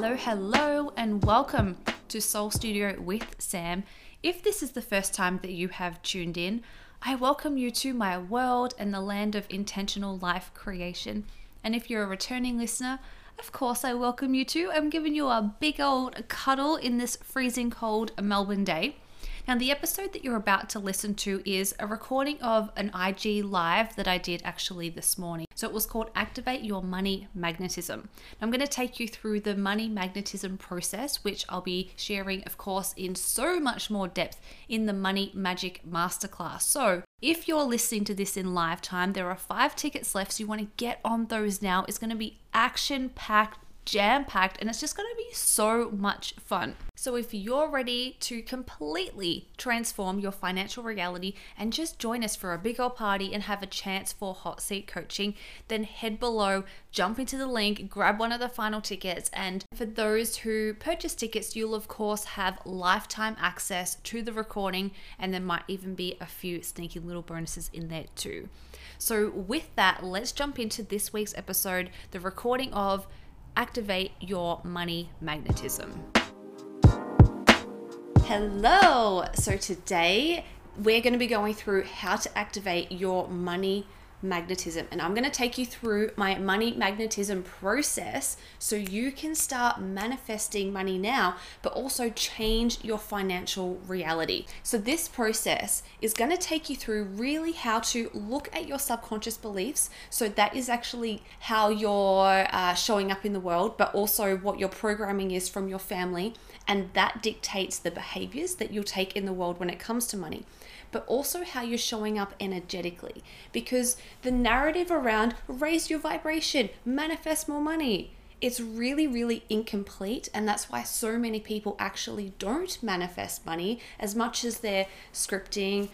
Hello and welcome to Soul Studio with Sam. If this is the first time that you have tuned in, I welcome you to my world and the land of intentional life creation. And if you're a returning listener, of course I welcome you too. I'm giving you a big old cuddle in this freezing cold Melbourne day. Now, the episode that you're about to listen to is a recording of an IG live that I did actually this morning. So it was called Activate Your Money Magnetism. I'm going to take you through the money magnetism process, which I'll be sharing, of course, in so much more depth in the Money Magic Masterclass. So if you're listening to this in live time, there are 5 tickets left. So you want to get on those now. It's going to be action-packed, jam-packed, and it's just going to be so much fun. So if you're ready to completely transform your financial reality and just join us for a big old party and have a chance for hot seat coaching, then head below, jump into the link, grab one of the final tickets. And for those who purchase tickets, you'll of course have lifetime access to the recording, and there might even be a few sneaky little bonuses in there too. So with that, let's jump into this week's episode, the recording of Activate Your Money Magnetism. Hello! So today we're going to be going through how to activate your money magnetism, and I'm going to take you through my money magnetism process so you can start manifesting money now, but also change your financial reality. So this process is going to take you through really how to look at your subconscious beliefs. So that is actually how you're showing up in the world, but also what your programming is from your family, and that dictates the behaviors that you'll take in the world when it comes to money, but also how you're showing up energetically, because the narrative around raise your vibration, manifest more money, it's really, really incomplete. And that's why so many people actually don't manifest money as much as they're scripting,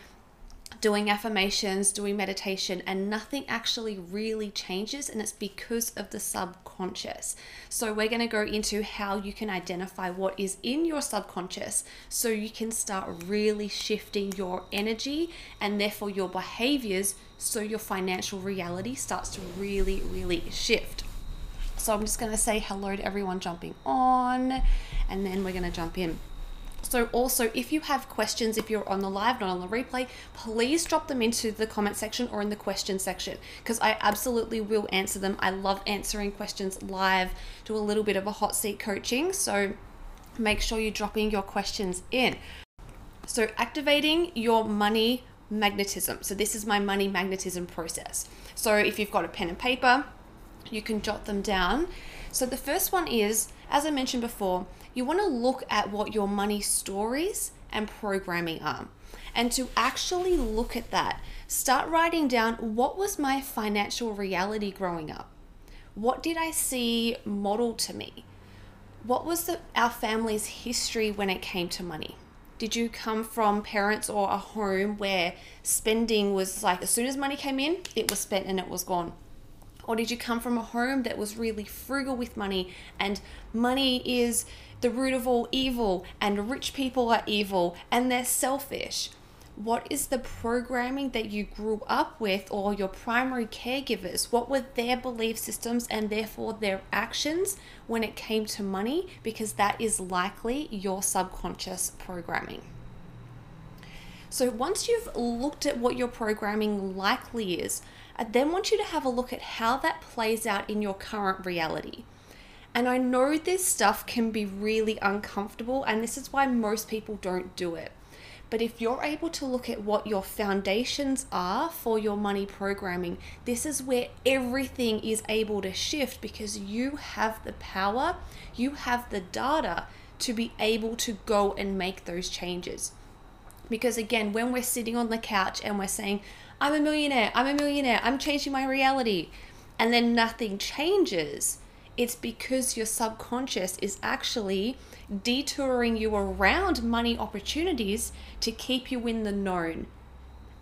doing affirmations, doing meditation, and nothing actually really changes. And it's because of the subconscious. So we're going to go into how you can identify what is in your subconscious so you can start really shifting your energy and therefore your behaviors, so your financial reality starts to really, really shift. So I'm just going to say hello to everyone jumping on, and then we're going to jump in. So also, if you have questions, if you're on the live, not on the replay, please drop them into the comment section or in the question section, because I absolutely will answer them. I love answering questions live, do a little bit of a hot seat coaching. So make sure you're dropping your questions in. So activating your money magnetism. So this is my money magnetism process. So if you've got a pen and paper, you can jot them down. So the first one is, as I mentioned before, you want to look at what your money stories and programming are. And to actually look at that, start writing down, what was my financial reality growing up? What did I see modeled to me? What was our family's history when it came to money? Did you come from parents or a home where spending was like, as soon as money came in, it was spent and it was gone? Or did you come from a home that was really frugal with money, and money is the root of all evil, and rich people are evil and they're selfish? What is the programming that you grew up with, or your primary caregivers? What were their belief systems and therefore their actions when it came to money? Because that is likely your subconscious programming. So once you've looked at what your programming likely is, I then want you to have a look at how that plays out in your current reality. And I know this stuff can be really uncomfortable, and this is why most people don't do it. But if you're able to look at what your foundations are for your money programming, this is where everything is able to shift, because you have the power, you have the data to be able to go and make those changes. Because again, when we're sitting on the couch and we're saying, I'm a millionaire, I'm changing my reality, and then nothing changes, it's because your subconscious is actually detouring you around money opportunities to keep you in the known.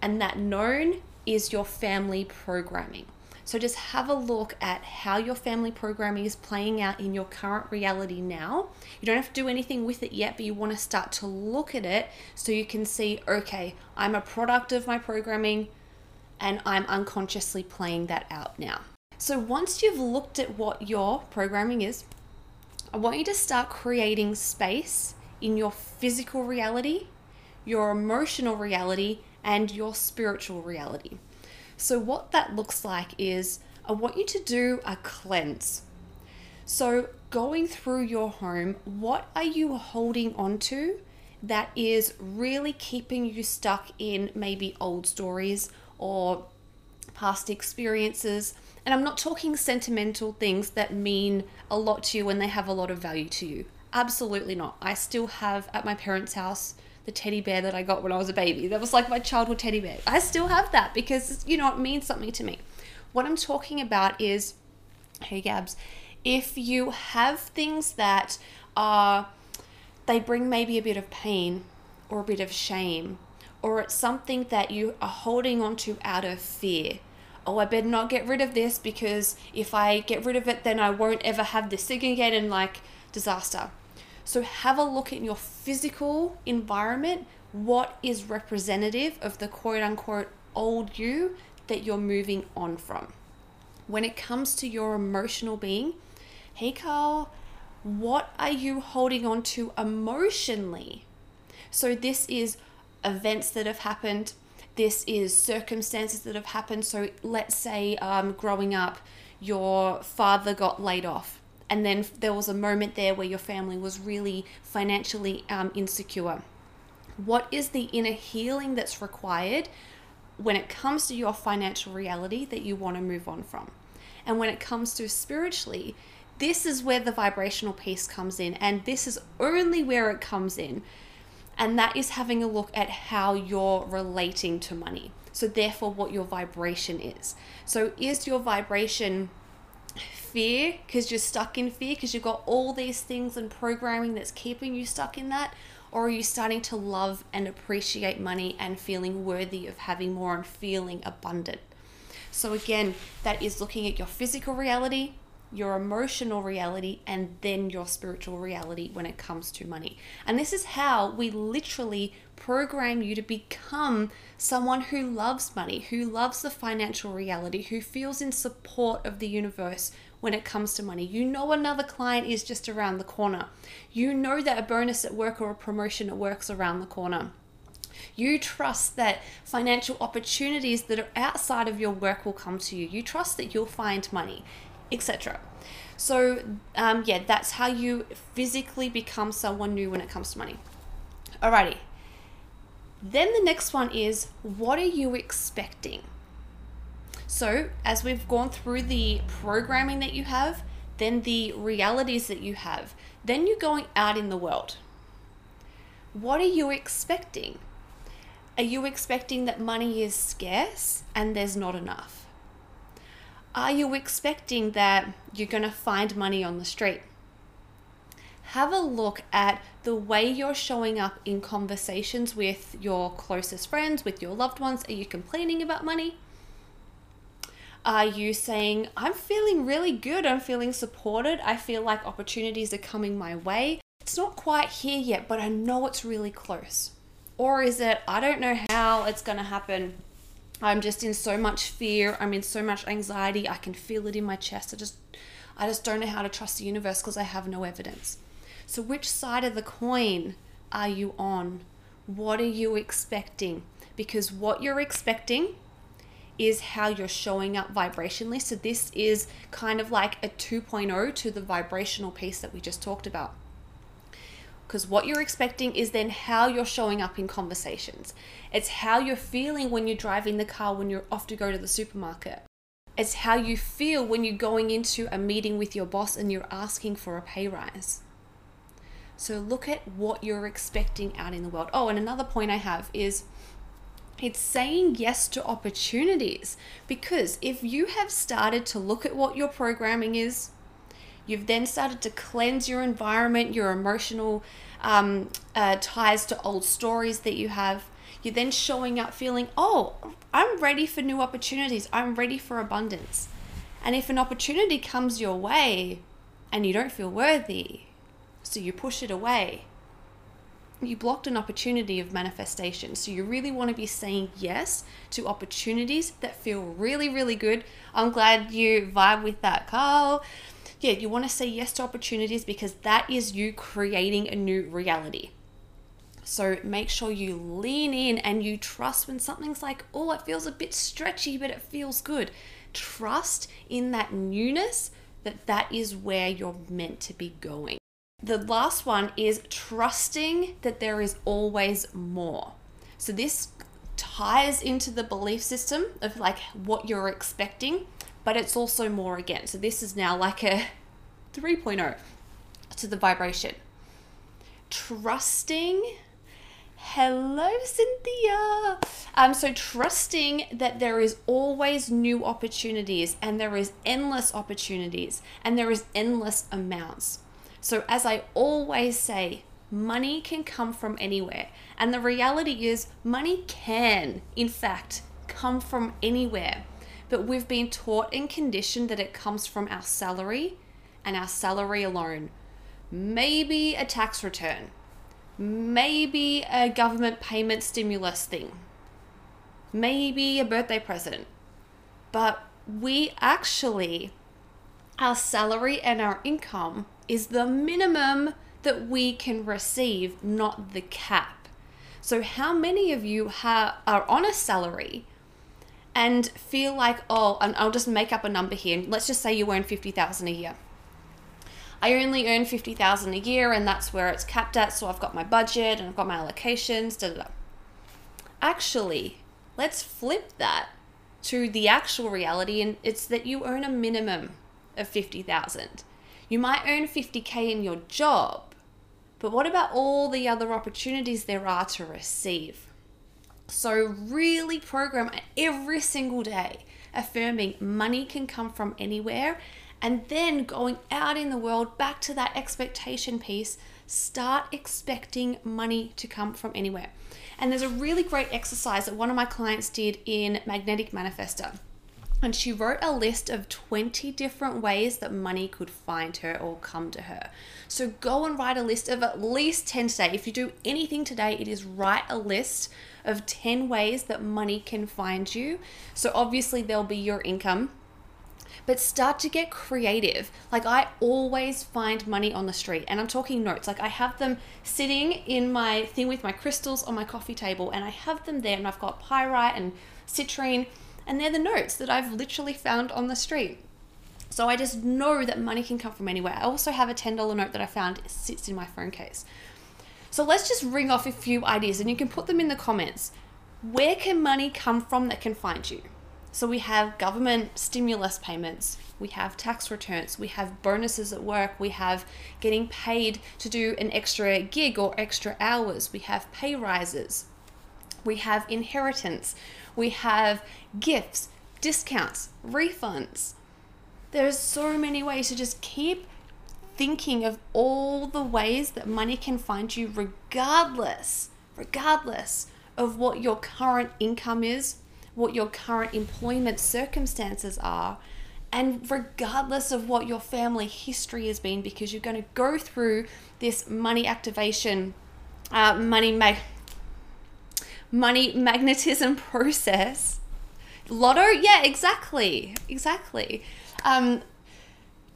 And that known is your family programming. So just have a look at how your family programming is playing out in your current reality now. You don't have to do anything with it yet, but you want to start to look at it so you can see, okay, I'm a product of my programming and I'm unconsciously playing that out now. So once you've looked at what your programming is, I want you to start creating space in your physical reality, your emotional reality, and your spiritual reality. So what that looks like is I want you to do a cleanse. So going through your home, what are you holding on to that is really keeping you stuck in maybe old stories or past experiences? And I'm not talking sentimental things that mean a lot to you and they have a lot of value to you. Absolutely not. I still have at my parents' house the teddy bear that I got when I was a baby. That was like my childhood teddy bear. I still have that because, you know, it means something to me. What I'm talking about is, hey Gabs, if you have things that are, they bring maybe a bit of pain or a bit of shame, or it's something that you are holding on to out of fear. Oh, I better not get rid of this because if I get rid of it, then I won't ever have this thing again, and like disaster. So have a look in your physical environment. What is representative of the quote unquote old you that you're moving on from? When it comes to your emotional being, hey Carl, what are you holding on to emotionally? So this is events that have happened. This is circumstances that have happened. So let's say growing up, your father got laid off. And then there was a moment there where your family was really financially insecure. What is the inner healing that's required when it comes to your financial reality that you want to move on from? And when it comes to spiritually, this is where the vibrational piece comes in. And this is only where it comes in. And that is having a look at how you're relating to money. So therefore, what your vibration is. So is your vibration fear because you're stuck in fear because you've got all these things and programming that's keeping you stuck in that? Or are you starting to love and appreciate money and feeling worthy of having more and feeling abundant? So again, that is looking at your physical reality, your emotional reality, and then your spiritual reality when it comes to money. And this is how we literally program you to become someone who loves money, who loves the financial reality, who feels in support of the universe when it comes to money. You know another client is just around the corner. You know that a bonus at work or a promotion at work's around the corner. You trust that financial opportunities that are outside of your work will come to you. You trust that you'll find money, etc. So yeah, that's how you physically become someone new when it comes to money. Alrighty. Then the next one is, what are you expecting? So as we've gone through the programming that you have, then the realities that you have, then you're going out in the world. What are you expecting? Are you expecting that money is scarce and there's not enough? Are you expecting that you're going to find money on the street? Have a look at the way you're showing up in conversations with your closest friends, with your loved ones. Are you complaining about money? Are you saying, I'm feeling really good, I'm feeling supported, I feel like opportunities are coming my way? It's not quite here yet, but I know it's really close. Or is it, I don't know how it's going to happen. I'm just in so much fear. I'm in so much anxiety. I can feel it in my chest. I just don't know how to trust the universe because I have no evidence. So which side of the coin are you on? What are you expecting? Because what you're expecting is how you're showing up vibrationally. So this is kind of like a 2.0 to the vibrational piece that we just talked about. Because what you're expecting is then how you're showing up in conversations. It's how you're feeling when you're driving the car, when you're off to go to the supermarket. It's how you feel when you're going into a meeting with your boss and you're asking for a pay rise. So look at what you're expecting out in the world. Oh, and another point I have is, it's saying yes to opportunities. Because if you have started to look at what your programming is, you've then started to cleanse your environment, your emotional ties to old stories that you have. You're then showing up feeling, oh, I'm ready for new opportunities. I'm ready for abundance. And if an opportunity comes your way and you don't feel worthy, so you push it away, you blocked an opportunity of manifestation. So you really want to be saying yes to opportunities that feel really, really good. I'm glad you vibe with that, Carl. yeah, you want to say yes to opportunities because that is you creating a new reality. So make sure you lean in and you trust when something's like, oh, it feels a bit stretchy, but it feels good. Trust in that newness, that is where you're meant to be going. The last one is trusting that there is always more. So this ties into the belief system of like what you're expecting, but it's also more again. So this is now like a 3.0 to the vibration. Trusting, hello Cynthia. So trusting that there is always new opportunities and there is endless opportunities and there is endless amounts. So as I always say, money can come from anywhere. And the reality is money can, in fact, come from anywhere. But we've been taught and conditioned that it comes from our salary and our salary alone. Maybe a tax return, maybe a government payment stimulus thing, maybe a birthday present. But we actually, our salary and our income is the minimum that we can receive, not the cap. So how many of you are on a salary and feel like, oh, and I'll just make up a number here. And let's just say you earn $50,000 a year. I only earn $50,000 a year and that's where it's capped at, so I've got my budget and I've got my allocations, Actually, let's flip that to the actual reality, and it's that you earn a minimum of $50,000. You might earn $50K in your job, but what about all the other opportunities there are to receive? So really program every single day, affirming money can come from anywhere. And then going out in the world, back to that expectation piece, start expecting money to come from anywhere. And there's a really great exercise that one of my clients did in Magnetic Manifestor. And she wrote a list of 20 different ways that money could find her or come to her. So go and write a list of at least 10 today. If you do anything today, it is write a list of 10 ways that money can find you. So obviously there'll be your income. But start to get creative. Like, I always find money on the street, and I'm talking notes. Like, I have them sitting in my thing with my crystals on my coffee table, and I have them there, and I've got pyrite and citrine, and they're the notes that I've literally found on the street. So I just know that money can come from anywhere. I also have a $10 note that I found. It sits in my phone case. So let's just ring off a few ideas, and you can put them in the comments. Where can money come from that can find you? So we have government stimulus payments, we have tax returns, we have bonuses at work, we have getting paid to do an extra gig or extra hours, we have pay rises, we have inheritance, we have gifts, discounts, refunds. There's so many ways to just keep thinking of all the ways that money can find you, regardless of what your current income is, what your current employment circumstances are, and regardless of what your family history has been, because you're going to go through this money activation, money magnetism process. Lotto? Yeah, exactly. You're going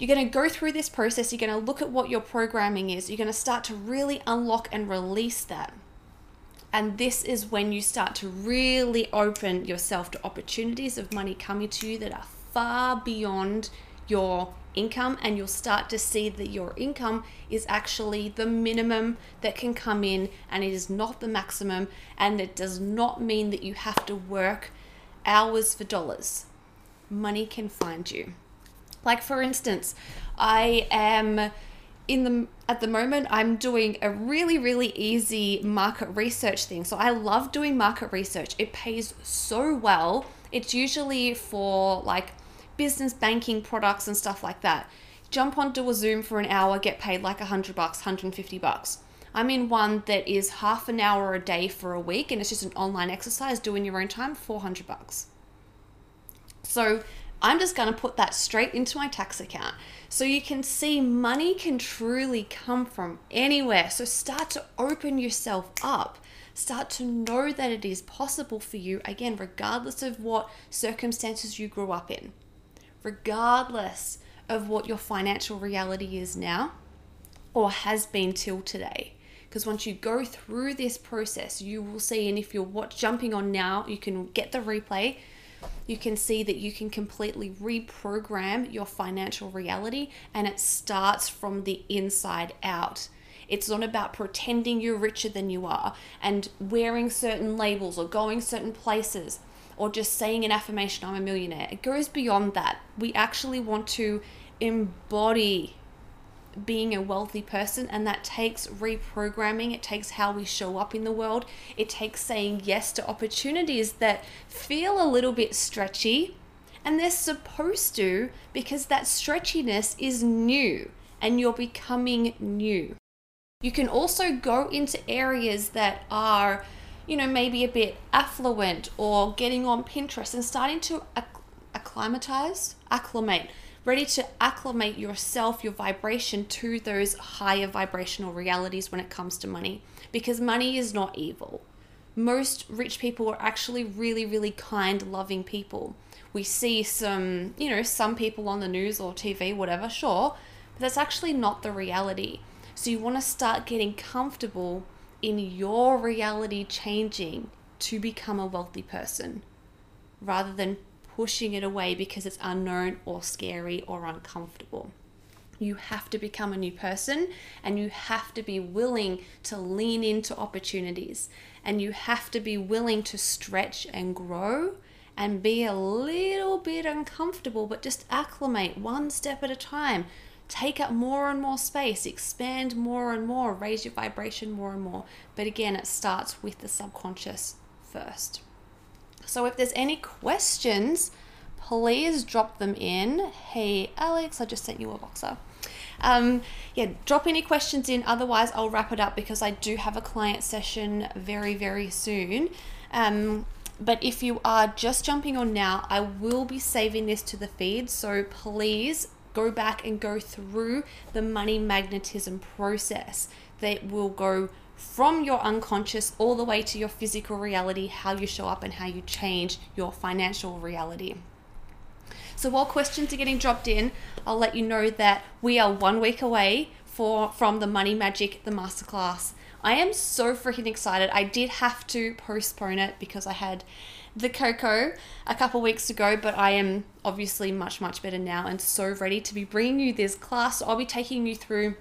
to go through this process. You're going to look at what your programming is. You're going to start to really unlock and release that. And this is when you start to really open yourself to opportunities of money coming to you that are far beyond your income. And you'll start to see that your income is actually the minimum that can come in, and it is not the maximum. And it does not mean that you have to work hours for dollars. Money can find you. Like, for instance, I am... At the moment, I'm doing a really, really easy market research thing. So I love doing market research. It pays so well. It's usually for like business banking products and stuff like that. Jump onto a Zoom for an hour, get paid like $100, $150. I'm in one that is half an hour a day for a week, and it's just an online exercise, doing your own time, $400. So I'm just going to put that straight into my tax account. So you can see money can truly come from anywhere. So start to open yourself up. Start to know that it is possible for you, again, regardless of what circumstances you grew up in, regardless of what your financial reality is now or has been till today. Because once you go through this process, you will see, and if you're jumping on now, you can get the replay, you can see that you can completely reprogram your financial reality, and it starts from the inside out. It's not about pretending you're richer than you are and wearing certain labels or going certain places or just saying an affirmation, I'm a millionaire. It goes beyond that. We actually want to embody being a wealthy person, and that takes reprogramming. It takes how we show up in the world. It takes saying yes to opportunities that feel a little bit stretchy, and they're supposed to, because that stretchiness is new and you're becoming new. You can also go into areas that are, you know, maybe a bit affluent, or getting on Pinterest and starting to acclimate. Ready to acclimate yourself, your vibration, to those higher vibrational realities when it comes to money, because money is not evil. Most rich people are actually really, really kind, loving people. We see some, you know, some people on the news or TV, whatever, sure, but that's actually not the reality. So you want to start getting comfortable in your reality changing to become a wealthy person, rather than pushing it away because it's unknown or scary or uncomfortable. You have to become a new person, and you have to be willing to lean into opportunities, and you have to be willing to stretch and grow and be a little bit uncomfortable, but just acclimate one step at a time. Take up more and more space, expand more and more, raise your vibration more and more. But again, it starts with the subconscious first. So if there's any questions, please drop them in. Hey, Alex, I just sent you a boxer. Yeah, drop any questions in. Otherwise, I'll wrap it up because I do have a client session very, very soon. But if you are just jumping on now, I will be saving this to the feed. So please go back and go through the money magnetism process. That will go from your unconscious all the way to your physical reality, how you show up and how you change your financial reality. So while questions are getting dropped in, I'll let you know that we are 1 week away from the Money Magic, the Masterclass. I am so freaking excited. I did have to postpone it because I had the Coco a couple weeks ago, but I am obviously much, much better now and so ready to be bringing you this class. So I'll be taking you through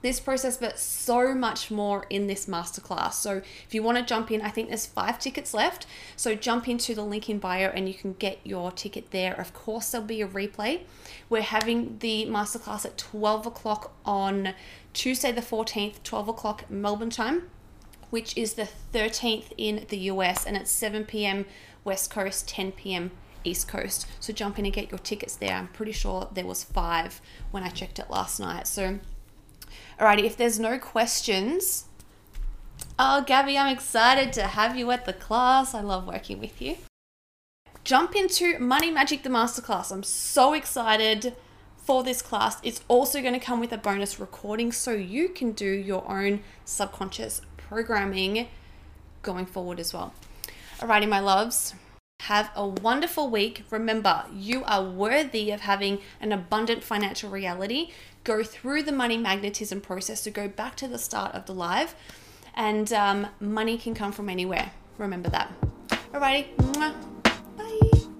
this process, but so much more in this masterclass. So if you want to jump in, I think there's 5 tickets left. So jump into the link in bio and you can get your ticket there. Of course, there'll be a replay. We're having the masterclass at 12 o'clock on Tuesday the 14th, 12 o'clock Melbourne time, which is the 13th in the US, and it's 7 p.m. West Coast, 10 p.m. East Coast. So jump in and get your tickets there. I'm pretty sure there was 5 when I checked it last night. So alrighty, if there's no questions, oh, Gabby, I'm excited to have you at the class. I love working with you. Jump into Money Magic, the Masterclass. I'm so excited for this class. It's also going to come with a bonus recording so you can do your own subconscious programming going forward as well. Alrighty, my loves. Have a wonderful week. Remember, you are worthy of having an abundant financial reality. Go through the money magnetism process, so go back to the start of the live, and money can come from anywhere. Remember that. Alrighty, bye.